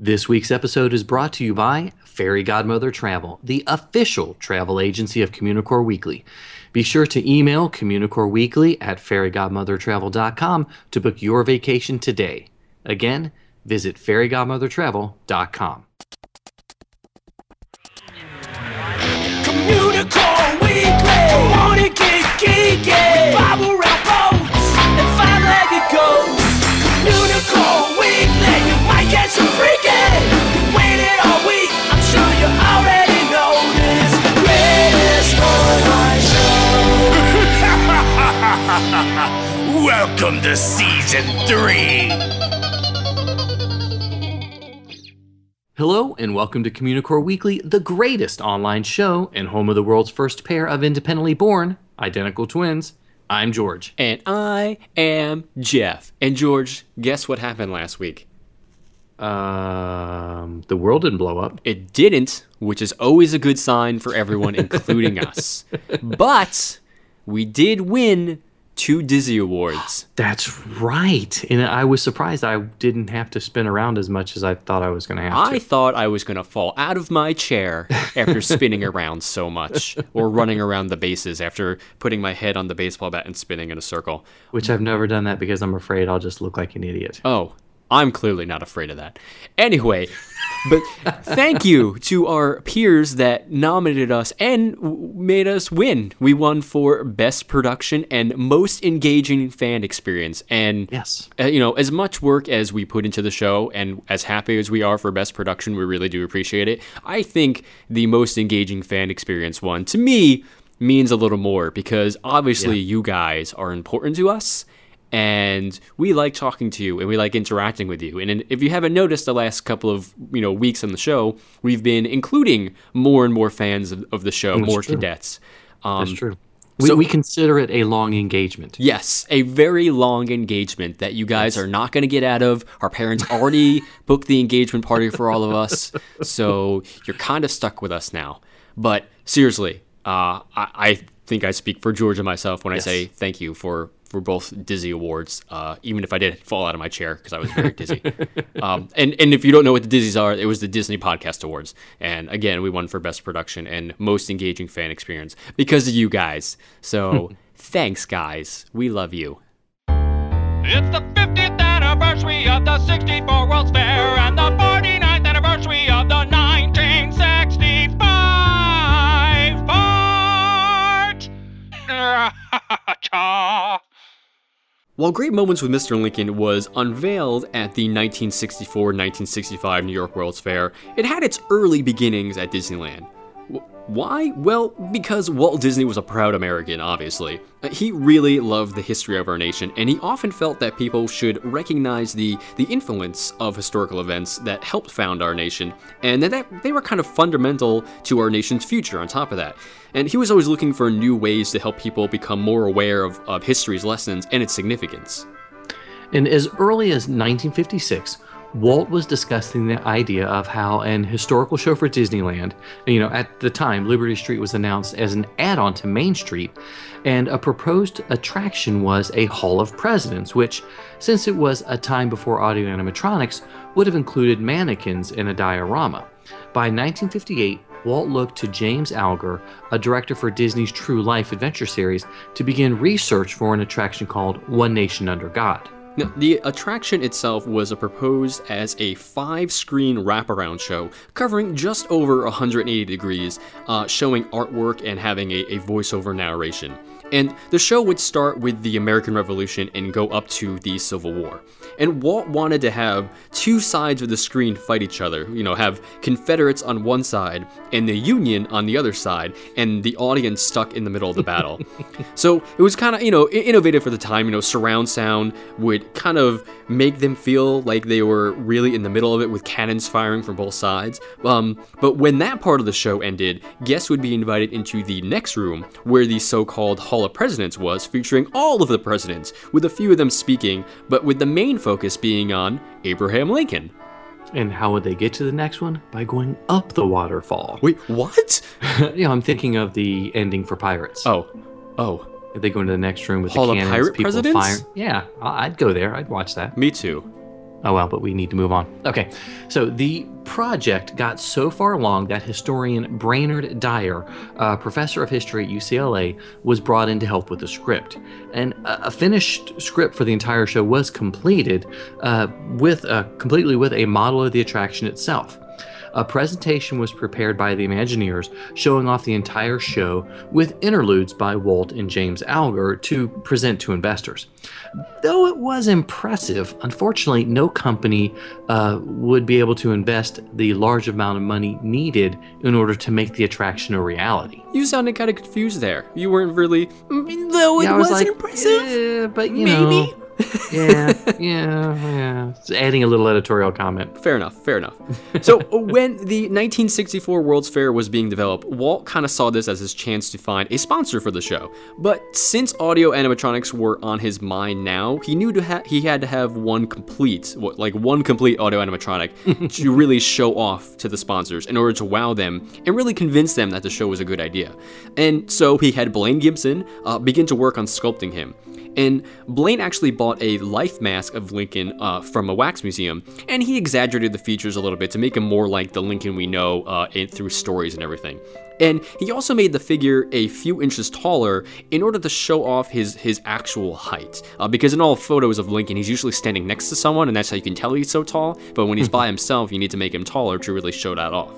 This week's episode is brought to you by Fairy Godmother Travel, the official travel agency of Communicore Weekly. Be sure to email communicoreweekly@fairygodmothertravel.com to book your vacation today. Again, visit fairygodmothertravel.com. Communicore Weekly, on and get geeky, Bob Gurr and Five Legged Goat. Communicore Weekly, you might catch a freak out. You've waited all week, I'm sure you already know this. Greatest online show. Welcome to Season 3. Hello and welcome to Communicore Weekly, the greatest online show and home of the world's first pair of independently born, identical twins. I'm George. And I am Jeff. And George, guess what happened last week? The world didn't blow up. It didn't, which is always a good sign for everyone, including us. But we did win 2 Dizzy Awards. That's right. And I was surprised I didn't have to spin around as much as I thought I was going to have to. I thought I was going to fall out of my chair after spinning around so much, or running around the bases after putting my head on the baseball bat and spinning in a circle. Which I've never done that because I'm afraid I'll just look like an idiot. Oh, I'm clearly not afraid of that. Anyway, but thank you to our peers that nominated us and made us win. We won for Best Production and Most Engaging Fan Experience. And, yes, you know, as much work as we put into the show and as happy as we are for Best Production, we really do appreciate it. I think the Most Engaging Fan Experience one, to me, means a little more because obviously you guys are important to us. And we like talking to you and we like interacting with you. And if you haven't noticed the last couple of weeks on the show, we've been including more and more fans of the show, Cadets. That's true. We consider it a long engagement. Yes, a very long engagement that you guys are not going to get out of. Our parents already booked the engagement party for all of us. So you're kind of stuck with us now. But seriously, I think I speak for George and myself when I say thank you for both Dizzy Awards, even if I did fall out of my chair because I was very dizzy. And if you don't know what the Dizzies are, it was the Disney Podcast Awards. And again, we won for Best Production and Most Engaging Fan Experience because of you guys. So thanks, guys. We love you. It's the 50th anniversary of the 64 World's Fair and the 49th anniversary of the 1965 March. Cha. While Great Moments with Mr. Lincoln was unveiled at the 1964-1965 New York World's Fair, it had its early beginnings at Disneyland. Why? Well, because Walt Disney was a proud American, obviously. He really loved the history of our nation, and he often felt that people should recognize the influence of historical events that helped found our nation, and that they were kind of fundamental to our nation's future on top of that. And he was always looking for new ways to help people become more aware of history's lessons and its significance. And as early as 1956, Walt was discussing the idea of how an historical show for Disneyland, at the time, Liberty Street was announced as an add-on to Main Street, and a proposed attraction was a Hall of Presidents, which, since it was a time before audio animatronics, would have included mannequins in a diorama. By 1958, Walt looked to James Algar, a director for Disney's True Life Adventure series, to begin research for an attraction called One Nation Under God. Now, the attraction itself was proposed as a 5-screen wraparound show covering just over 180 degrees, showing artwork and having a voiceover narration. And the show would start with the American Revolution and go up to the Civil War. And Walt wanted to have two sides of the screen fight each other, have Confederates on one side and the Union on the other side, and the audience stuck in the middle of the battle. So it was kind of, innovative for the time. Surround sound would kind of make them feel like they were really in the middle of it with cannons firing from both sides. But when that part of the show ended, guests would be invited into the next room where the so-called Hall of Presidents was, featuring all of the presidents, with a few of them speaking, but with the main focus being on Abraham Lincoln. And how would they get to the next one? By going up the waterfall. Wait, what? I'm thinking of the ending for Pirates. Oh. If they go into the next room with Hall the cannons, of Pirate people Presidents? Fire. Yeah, I'd go there. I'd watch that. Me too. Oh well, but we need to move on. Okay, so the project got so far along that historian Brainerd Dyer, professor of history at UCLA, was brought in to help with the script. And a finished script for the entire show was completed completely with a model of the attraction itself. A presentation was prepared by the Imagineers showing off the entire show with interludes by Walt and James Algar to present to investors. Though it was impressive, unfortunately, no company would be able to invest the large amount of money needed in order to make the attraction a reality. You sounded kind of confused there. You weren't really, though it was like, impressive, but you maybe. Know. Yeah. Just adding a little editorial comment. Fair enough. So when the 1964 World's Fair was being developed, Walt kind of saw this as his chance to find a sponsor for the show. But since audio animatronics were on his mind now, he knew he had to have one complete audio animatronic to really show off to the sponsors in order to wow them and really convince them that the show was a good idea. And so he had Blaine Gibson begin to work on sculpting him. And Blaine actually bought a life mask of Lincoln from a wax museum, and he exaggerated the features a little bit to make him more like the Lincoln we know through stories and everything. And he also made the figure a few inches taller in order to show off his actual height. Because in all photos of Lincoln, he's usually standing next to someone, and that's how you can tell he's so tall. But when he's by himself, you need to make him taller to really show that off.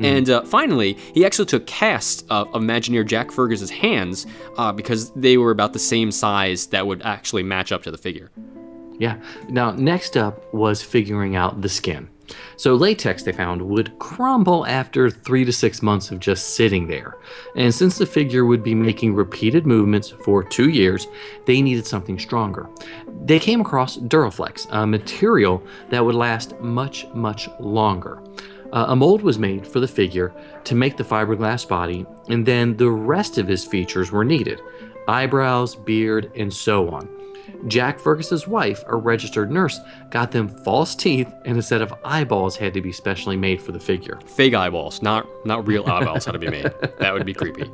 And finally, he actually took casts of Imagineer Jack Fergus's hands because they were about the same size that would actually match up to the figure. Yeah. Now, next up was figuring out the skin. So latex, they found, would crumble after 3 to 6 months of just sitting there. And since the figure would be making repeated movements for 2 years, they needed something stronger. They came across Duraflex, a material that would last much, much longer. A mold was made for the figure to make the fiberglass body, and then the rest of his features were needed: eyebrows, beard, and so on. Jack Fergus's wife, a registered nurse, got them false teeth, and a set of eyeballs had to be specially made for the figure. Fake eyeballs, not real eyeballs had to be made. That would be creepy.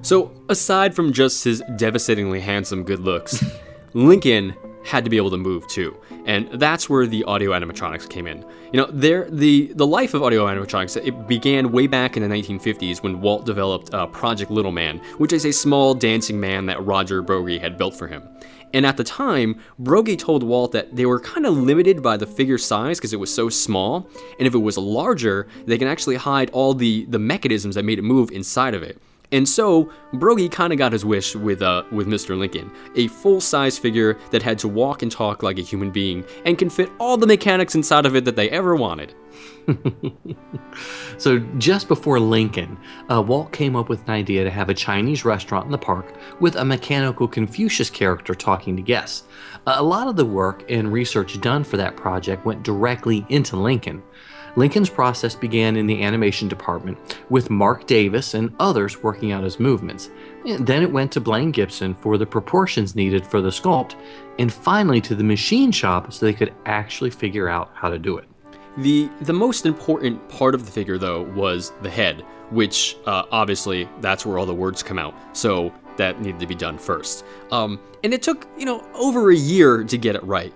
So, aside from just his devastatingly handsome good looks, Lincoln had to be able to move too. And that's where the audio animatronics came in. You know, the life of audio animatronics, it began way back in the 1950s when Walt developed Project Little Man, which is a small dancing man that Roger Broggie had built for him. And at the time, Broggie told Walt that they were kind of limited by the figure size because it was so small, and if it was larger, they can actually hide all the mechanisms that made it move inside of it. And so, Broggie kind of got his wish with Mr. Lincoln, a full-size figure that had to walk and talk like a human being and can fit all the mechanics inside of it that they ever wanted. So just before Lincoln, Walt came up with an idea to have a Chinese restaurant in the park with a mechanical Confucius character talking to guests. A lot of the work and research done for that project went directly into Lincoln. Lincoln's process began in the animation department with Mark Davis and others working out his movements. Then it went to Blaine Gibson for the proportions needed for the sculpt, and finally to the machine shop so they could actually figure out how to do it. The most important part of the figure, though, was the head, which obviously that's where all the words come out. So that needed to be done first. And it took, over a year to get it right.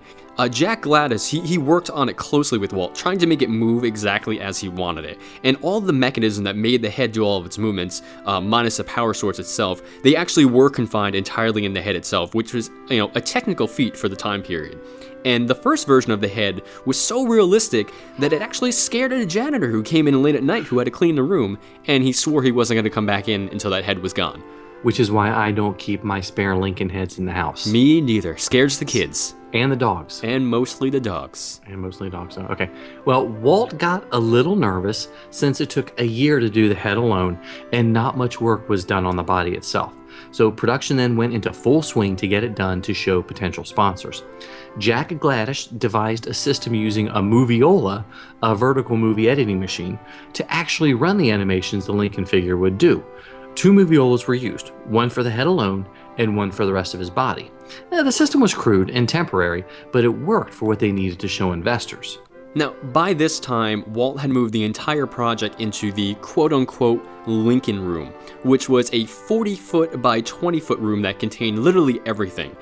Jack Gladish, he worked on it closely with Walt, trying to make it move exactly as he wanted it. And all the mechanism that made the head do all of its movements, minus the power source itself, they actually were confined entirely in the head itself, which was, a technical feat for the time period. And the first version of the head was so realistic that it actually scared a janitor who came in late at night who had to clean the room, and he swore he wasn't going to come back in until that head was gone. Which is why I don't keep my spare Lincoln heads in the house. Me neither. Scares the kids. And the dogs. And mostly the dogs. Okay. Well, Walt got a little nervous since it took a year to do the head alone, and not much work was done on the body itself. So production then went into full swing to get it done to show potential sponsors. Jack Gladish devised a system using a Moviola, a vertical movie editing machine, to actually run the animations the Lincoln figure would do. 2 Moviolas were used, one for the head alone and one for the rest of his body. Now, the system was crude and temporary, but it worked for what they needed to show investors. Now, by this time, Walt had moved the entire project into the quote-unquote Lincoln Room, which was a 40-foot by 20-foot room that contained literally everything.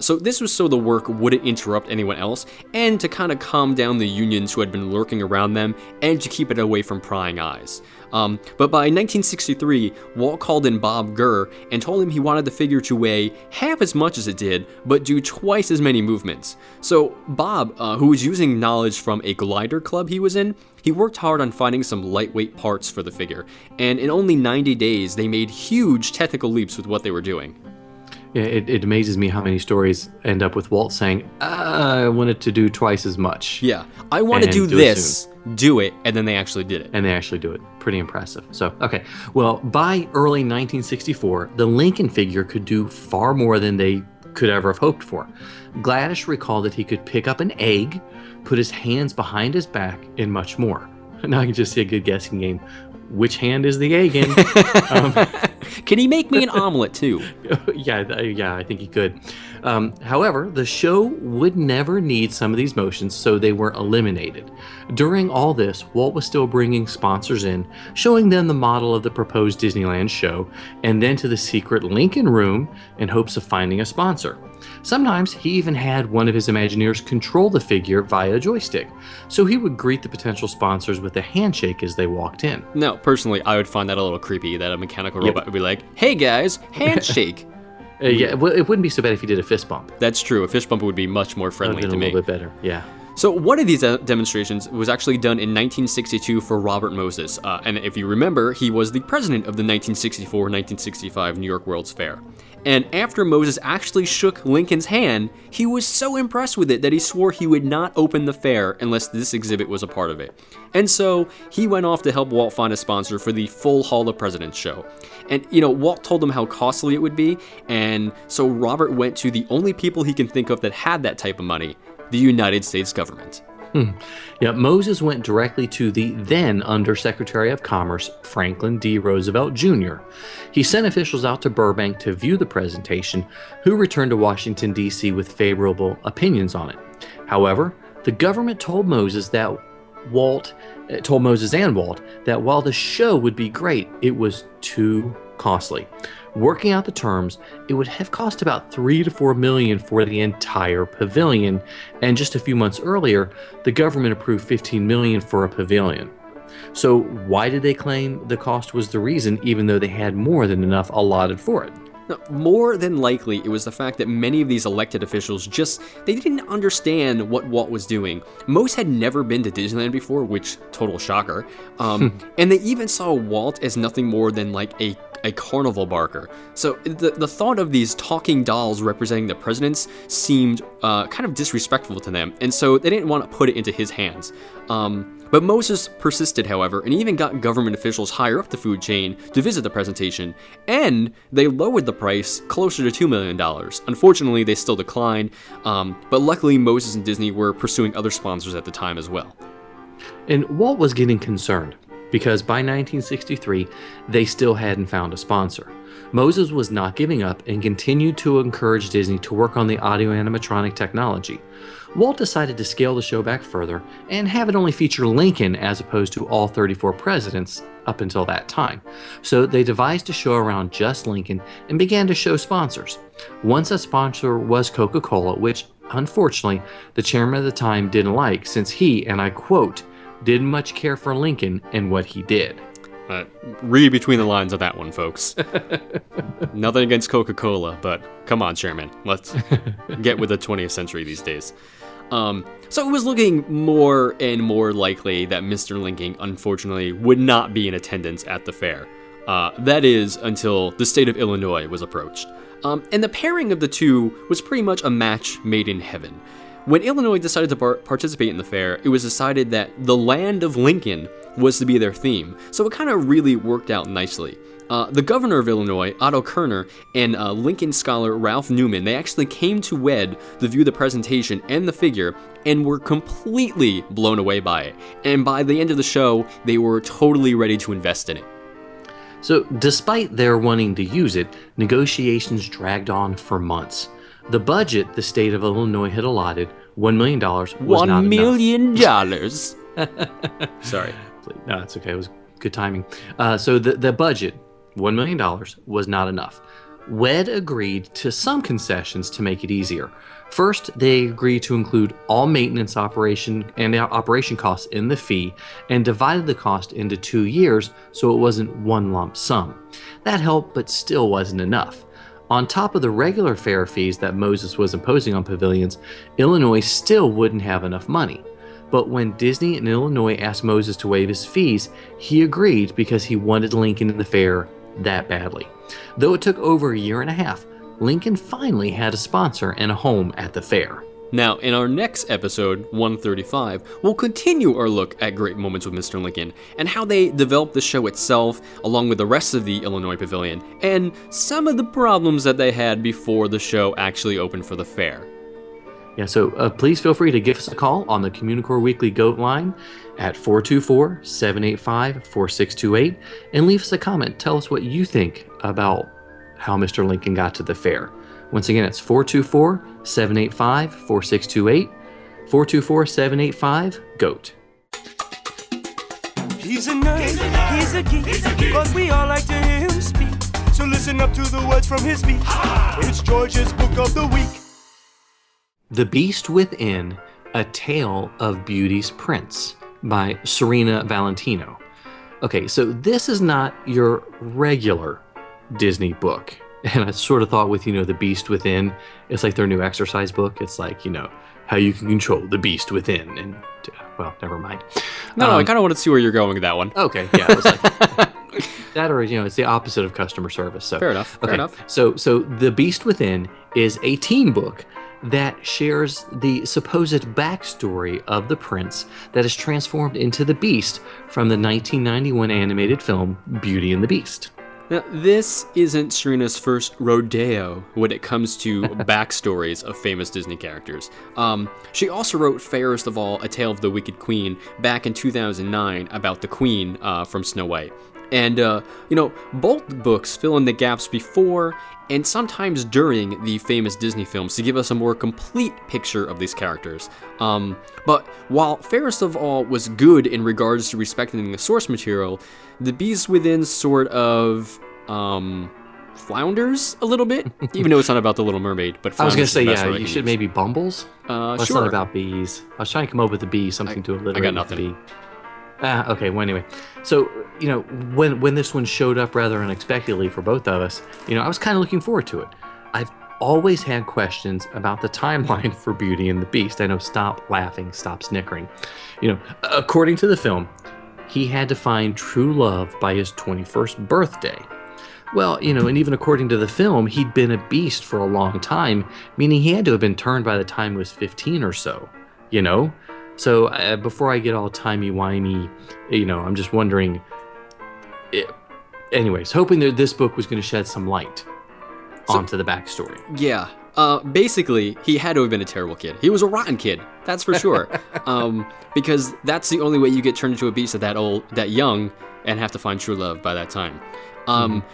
So this was so the work wouldn't interrupt anyone else, and to kind of calm down the Unions who had been lurking around them, and to keep it away from prying eyes. But by 1963, Walt called in Bob Gurr and told him he wanted the figure to weigh half as much as it did, but do twice as many movements. So Bob, who was using knowledge from a glider club he was in, he worked hard on finding some lightweight parts for the figure, and in only 90 days, they made huge technical leaps with what they were doing. It amazes me how many stories end up with Walt saying, I wanted to do twice as much. Yeah, I want to do this, do it, and then they actually did it. And they actually do it. Pretty impressive. So, okay. Well, by early 1964, the Lincoln figure could do far more than they could ever have hoped for. Gladish recalled that he could pick up an egg, put his hands behind his back, and much more. Now I can just see a good guessing game. Which hand is the egg in? Can he make me an omelet too? Yeah, I think he could. However, the show would never need some of these motions, so they were eliminated. During all this, Walt was still bringing sponsors in, showing them the model of the proposed Disneyland show, and then to the secret Lincoln Room in hopes of finding a sponsor. Sometimes he even had one of his Imagineers control the figure via a joystick, so he would greet the potential sponsors with a handshake as they walked in. Now, personally, I would find that a little creepy that a mechanical robot would be like, hey guys, handshake. Well, it wouldn't be so bad if he did a fist bump. That's true. A fist bump would be much more friendly to me. A little bit better, yeah. So one of these demonstrations was actually done in 1962 for Robert Moses, and if you remember, he was the president of the 1964-1965 New York World's Fair. And after Moses actually shook Lincoln's hand, he was so impressed with it that he swore he would not open the fair unless this exhibit was a part of it. And so he went off to help Walt find a sponsor for the full Hall of Presidents show. And, you know, Walt told him how costly it would be, and so Robert went to the only people he can think of that had that type of money, the United States government. Yeah, Moses went directly to the then Undersecretary of Commerce, Franklin D. Roosevelt Jr. He sent officials out to Burbank to view the presentation, who returned to Washington, D.C. with favorable opinions on it. However, the government told Moses and Walt that while the show would be great, it was too costly. Working out the terms, it would have cost about $3 to $4 million for the entire pavilion, and just a few months earlier, the government approved $15 million for a pavilion. So why did they claim the cost was the reason, even though they had more than enough allotted for it? More than likely, it was the fact that many of these elected officials they didn't understand what Walt was doing. Most had never been to Disneyland before, which, total shocker. And they even saw Walt as nothing more than like a carnival barker. So the thought of these talking dolls representing the presidents seemed kind of disrespectful to them, and so they didn't want to put it into his hands. But Moses persisted, however, and even got government officials higher up the food chain to visit the presentation, and they lowered the price closer to $2 million. Unfortunately, they still declined, but luckily Moses and Disney were pursuing other sponsors at the time as well. And Walt was getting concerned, because by 1963, they still hadn't found a sponsor. Moses was not giving up and continued to encourage Disney to work on the audio animatronic technology. Walt decided to scale the show back further and have it only feature Lincoln as opposed to all 34 presidents up until that time. So they devised a show around just Lincoln and began to show sponsors. One such sponsor was Coca-Cola, which unfortunately the chairman at the time didn't like, since he, and I quote, didn't much care for Lincoln and what he did. Read between the lines of that one, folks. Nothing against Coca-Cola, but come on, Chairman. Let's get with the 20th century these days. So it was looking more and more likely that Mr. Lincoln, unfortunately, would not be in attendance at the fair. That is, until the state of Illinois was approached. And the pairing of the two was pretty much a match made in heaven. When Illinois decided to participate in the fair, it was decided that the land of Lincoln was to be their theme, so it kind of really worked out nicely. The governor of Illinois, Otto Kerner, and Lincoln scholar Ralph Newman, they actually came to WED to view the presentation and the figure and were completely blown away by it. And by the end of the show, they were totally ready to invest in it. So despite their wanting to use it, negotiations dragged on for months. The budget the state of Illinois had allotted, $1 million, was not enough. $1 million? Sorry. No, it's okay. It was Good timing. So the budget, $1 million, was not enough. WED agreed to some concessions to make it easier. First, they agreed to include all maintenance operation costs in the fee and divided the cost into 2 years so it wasn't one lump sum. That helped, but still wasn't enough. On top of the regular fair fees that Moses was imposing on pavilions, Illinois still wouldn't have enough money. But when Disney and Illinois asked Moses to waive his fees, he agreed because he wanted Lincoln in the fair that badly. Though it took over a year and a half, Lincoln finally had a sponsor and a home at the fair. Now, in our next episode, 135, we'll continue our look at Great Moments with Mr. Lincoln and how they developed the show itself along with the rest of the Illinois Pavilion and some of the problems that they had before the show actually opened for the fair. Yeah, so please feel free to give us a call on the Communicore Weekly Goat line at 424-785-4628 and leave us a comment. Tell us what you think about how Mr. Lincoln got to the fair. Once again, it's 424-785-4628, 424-785-GOAT. He's a nerd, he's a geek, cause we all like to hear him speak. So listen up to the words from his speech. It's George's Book of the Week. The Beast Within, A Tale of Beauty's Prince by Serena Valentino. Okay, so this is not your regular Disney book. And I sort of thought with, The Beast Within, it's like their new exercise book. It's like, how you can control the beast within. And, well, never mind. No, I kind of want to see where you're going with that one. Okay, yeah. It was like, that or, it's the opposite of customer service. So. Fair enough, fair enough. So The Beast Within is a teen book that shares the supposed backstory of the prince that is transformed into the beast from the 1991 animated film Beauty and the Beast. Now, this isn't Serena's first rodeo when it comes to backstories of famous Disney characters. She also wrote Fairest of All, A Tale of the Wicked Queen back in 2009 about the Queen from Snow White. And, both books fill in the gaps before and sometimes during the famous Disney films to give us a more complete picture of these characters. But while Fairest of All was good in regards to respecting the source material, The Beast Within sort of flounders a little bit, even though it's not about the Little Mermaid. But I was going to say, you should maybe bumbles. Well, sure. It's not about bees. I was trying to come up with a bee, something to alliterate. I got nothing. Bee. Okay, well, anyway. So, when this one showed up rather unexpectedly for both of us, I was kind of looking forward to it. I've always had questions about the timeline for Beauty and the Beast. I know, stop laughing, stop snickering. According to the film, he had to find true love by his 21st birthday. Well, and even according to the film, he'd been a beast for a long time, meaning he had to have been turned by the time he was 15 or so, So before I get all timey-wimey, I'm just wondering. Anyways, hoping that this book was going to shed some light onto the backstory. Yeah. Basically, he had to have been a terrible kid. He was a rotten kid, that's for sure. Because that's the only way you get turned into a beast at that young, and have to find true love by that time.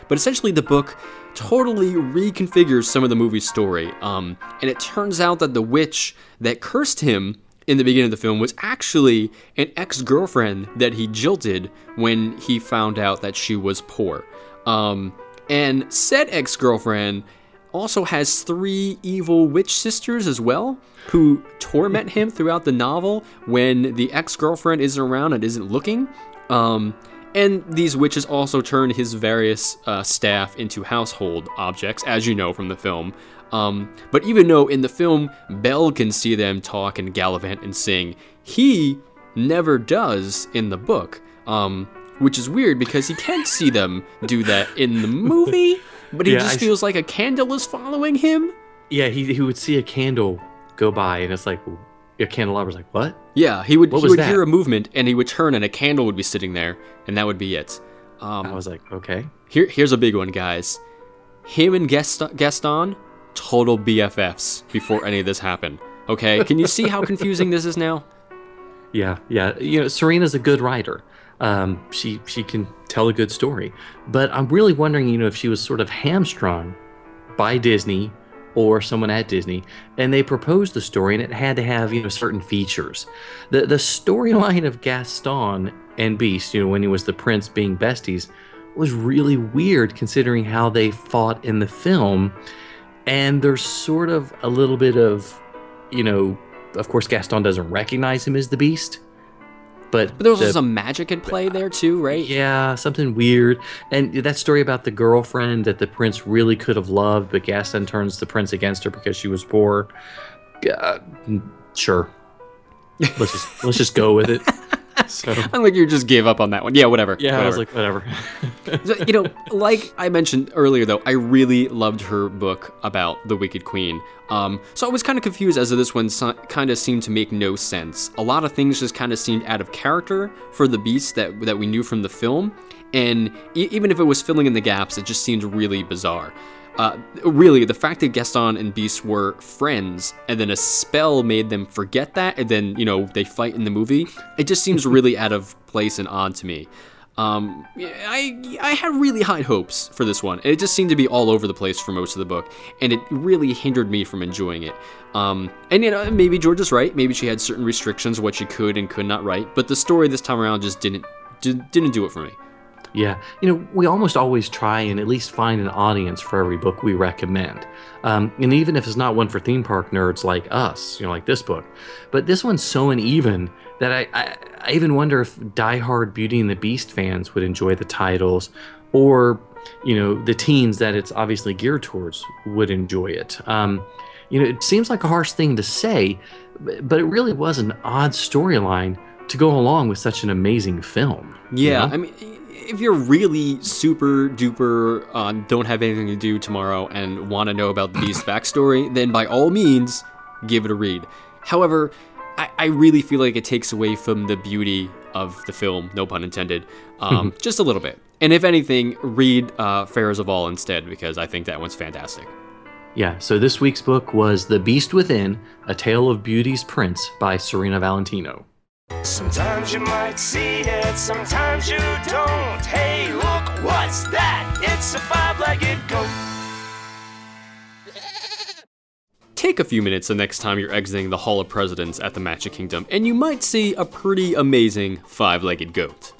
But essentially, the book totally reconfigures some of the movie's story. And it turns out that the witch that cursed him in the beginning of the film was actually an ex-girlfriend that he jilted when he found out that she was poor. And said ex-girlfriend also has 3 evil witch sisters as well, who torment him throughout the novel when the ex-girlfriend isn't around and isn't looking. And these witches also turn his various staff into household objects, as you know from the film. But even though in the film, Belle can see them talk and gallivant and sing, he never does in the book, which is weird because he can't see them do that in the movie, but he feels like a candle is following him. Yeah, he would see a candle go by and it's like, a candelabra's like, what? Yeah, he would hear a movement and he would turn and a candle would be sitting there and that would be it. I was like, okay. Here's a big one, guys. Him and Gaston... total BFFs before any of this happened. Okay, can you see how confusing this is now? Yeah. Serena's a good writer. She can tell a good story. But I'm really wondering, if she was sort of hamstrung by Disney or someone at Disney, and they proposed the story, and it had to have, you know, certain features. The storyline of Gaston and Beast, you know, when he was the prince being besties, was really weird considering how they fought in the film. And there's sort of a little bit of, you know, of course Gaston doesn't recognize him as the Beast. But there was some magic at play there too, right? Yeah, something weird. And that story about the girlfriend that the prince really could have loved, but Gaston turns the prince against her because she was poor. Sure. Let's just go with it. So. I'm like, you just gave up on that one. Yeah, whatever. Yeah, whatever. I was like, whatever. So, you know, like I mentioned earlier, though, I really loved her book about the Wicked Queen. So I was kind of confused as to this one kind of seemed to make no sense. A lot of things just kind of seemed out of character for the Beast that we knew from the film. And even if it was filling in the gaps, it just seemed really bizarre. Really, the fact that Gaston and Beast were friends, and then a spell made them forget that, and then, you know, they fight in the movie, it just seems really out of place and odd to me. I had really high hopes for this one, and it just seemed to be all over the place for most of the book, and it really hindered me from enjoying it. And, you know, maybe George is right. Maybe she had certain restrictions, what she could and could not write, but the story this time around just didn't do it for me. Yeah, you know, we almost always try and at least find an audience for every book we recommend. And even if it's not one for theme park nerds like us, you know, like this book. But this one's so uneven that I even wonder if diehard Beauty and the Beast fans would enjoy the titles, or, you know, the teens that it's obviously geared towards would enjoy it. You know, it seems like a harsh thing to say, but it really was an odd storyline to go along with such an amazing film. Yeah, you know? I mean, if you're really super duper don't have anything to do tomorrow and want to know about the Beast's backstory, then by all means, give it a read. However, I really feel like it takes away from the beauty of the film, no pun intended, just a little bit. And if anything, read Fairest of All instead, because I think that one's fantastic. Yeah, so this week's book was The Beast Within, A Tale of Beauty's Prince by Serena Valentino. Sometimes you might see it, sometimes you don't. Hey, look, what's that? It's a five-legged goat. Take a few minutes the next time you're exiting the Hall of Presidents at the Magic Kingdom, and you might see a pretty amazing five-legged goat.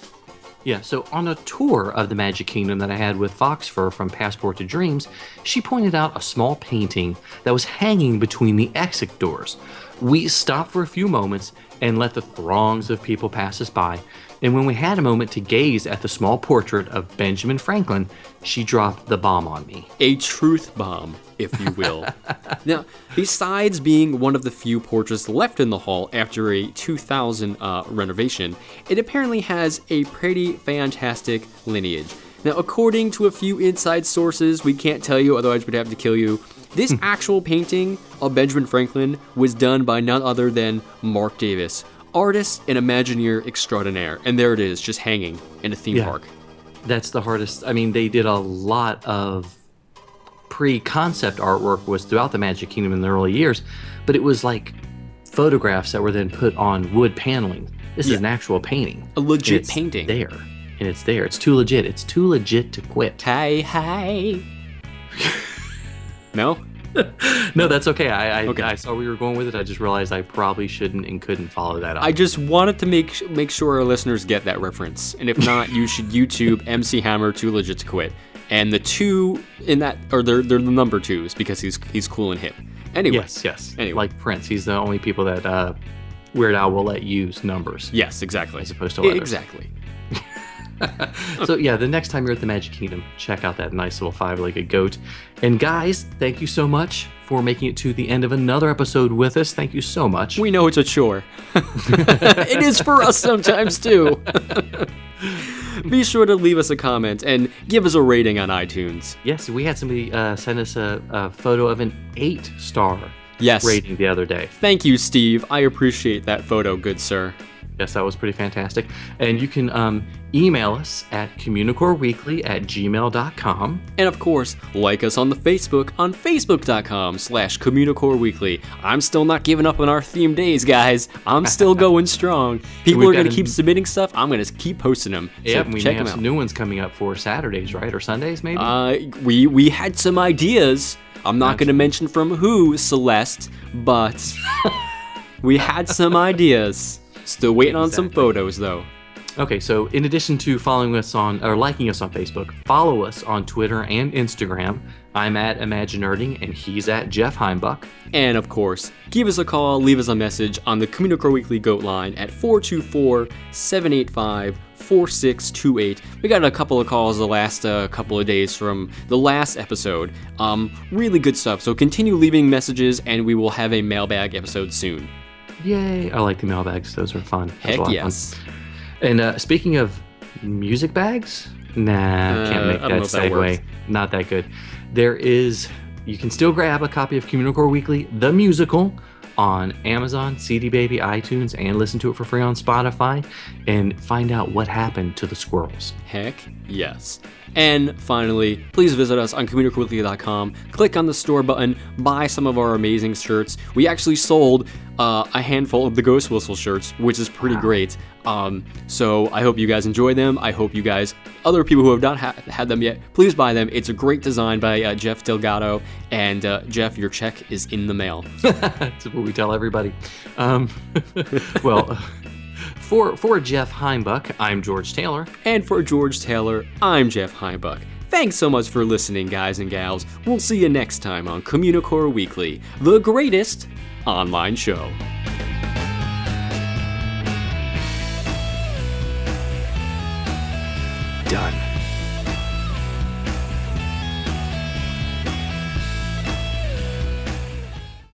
Yeah, so on a tour of the Magic Kingdom that I had with Fox Fur from Passport to Dreams, she pointed out a small painting that was hanging between the exit doors. We stopped for a few moments and let the throngs of people pass us by, and when we had a moment to gaze at the small portrait of Benjamin Franklin, she dropped the bomb on me. A truth bomb, if you will. Now, besides being one of the few portraits left in the hall after a 2000 renovation, it apparently has a pretty fantastic lineage. Now, according to a few inside sources, we can't tell you, otherwise we'd have to kill you, this actual painting of Benjamin Franklin was done by none other than Mark Davis, artist and Imagineer extraordinaire. And there it is, just hanging in a theme park. That's the hardest. I mean, they did a lot of pre-concept artwork was throughout the Magic Kingdom in the early years, but it was like photographs that were then put on wood paneling. This is an actual painting. A legit painting. And it's there. It's too legit. It's too legit to quit. Hi. No? No, that's okay. Okay. I saw where you were going with it. I just realized I probably shouldn't and couldn't follow that up. I just wanted to make sure our listeners get that reference. And if not, you should YouTube MC Hammer Too Legit to Quit. And the two in that, or they're the number twos because he's cool and hip. Anyway. Yes. Anyway. Like Prince. He's the only people that Weird Al will let use numbers. Yes, exactly. As opposed to letters. Exactly. So yeah, the next time you're at the Magic Kingdom, check out that nice little five-legged goat. And guys, thank you so much for making it to the end of another episode with us. Thank you so much. We know it's a chore. It is for us sometimes too. Be sure to leave us a comment and give us a rating on iTunes. Yes, we had somebody send us a photo of an 8-star rating the other day. Thank you, Steve. I appreciate that photo, good sir. Yes, that was pretty fantastic. And you can email us at communicoreweekly@gmail.com. And of course, like us on the Facebook on facebook.com/communicoreweekly. I'm still not giving up on our theme days, guys. I'm still going strong. People are going to keep submitting stuff. I'm going to keep posting them. Yeah, so we may have some new ones coming up for Saturdays, right? Or Sundays, maybe? We had some ideas. I'm not going to mention from who, Celeste, but we had some ideas. Still waiting on some photos, though. Okay, so in addition to following us on, or liking us on Facebook, follow us on Twitter and Instagram. I'm at Imaginerding, and he's at Jeff Heimbuch. And of course, give us a call, leave us a message on the Communicore Weekly Goat line at 424-785-4628. We got a couple of calls the last couple of days from the last episode. Really good stuff. So continue leaving messages, and we will have a mailbag episode soon. Yay! I like the mailbags; those were fun. Heck yes! Fun. And speaking of music bags, can't make that segue. Not that good. There is. You can still grab a copy of Communicore Weekly, the musical, on Amazon, CD Baby, iTunes, and listen to it for free on Spotify, and find out what happened to the squirrels. Heck yes! And finally, please visit us on communicoreweekly.com. Click on the store button, buy some of our amazing shirts. We actually sold a handful of the Ghost Whistle shirts, which is pretty great. So I hope you guys enjoy them. I hope you guys, other people who have not had them yet, please buy them. It's a great design by Jeff Delgado. And Jeff, your check is in the mail. That's what we tell everybody. Well... For Jeff Heimbuch, I'm George Taylor. And for George Taylor, I'm Jeff Heimbuch. Thanks so much for listening, guys and gals. We'll see you next time on Communicore Weekly, the greatest online show. Done.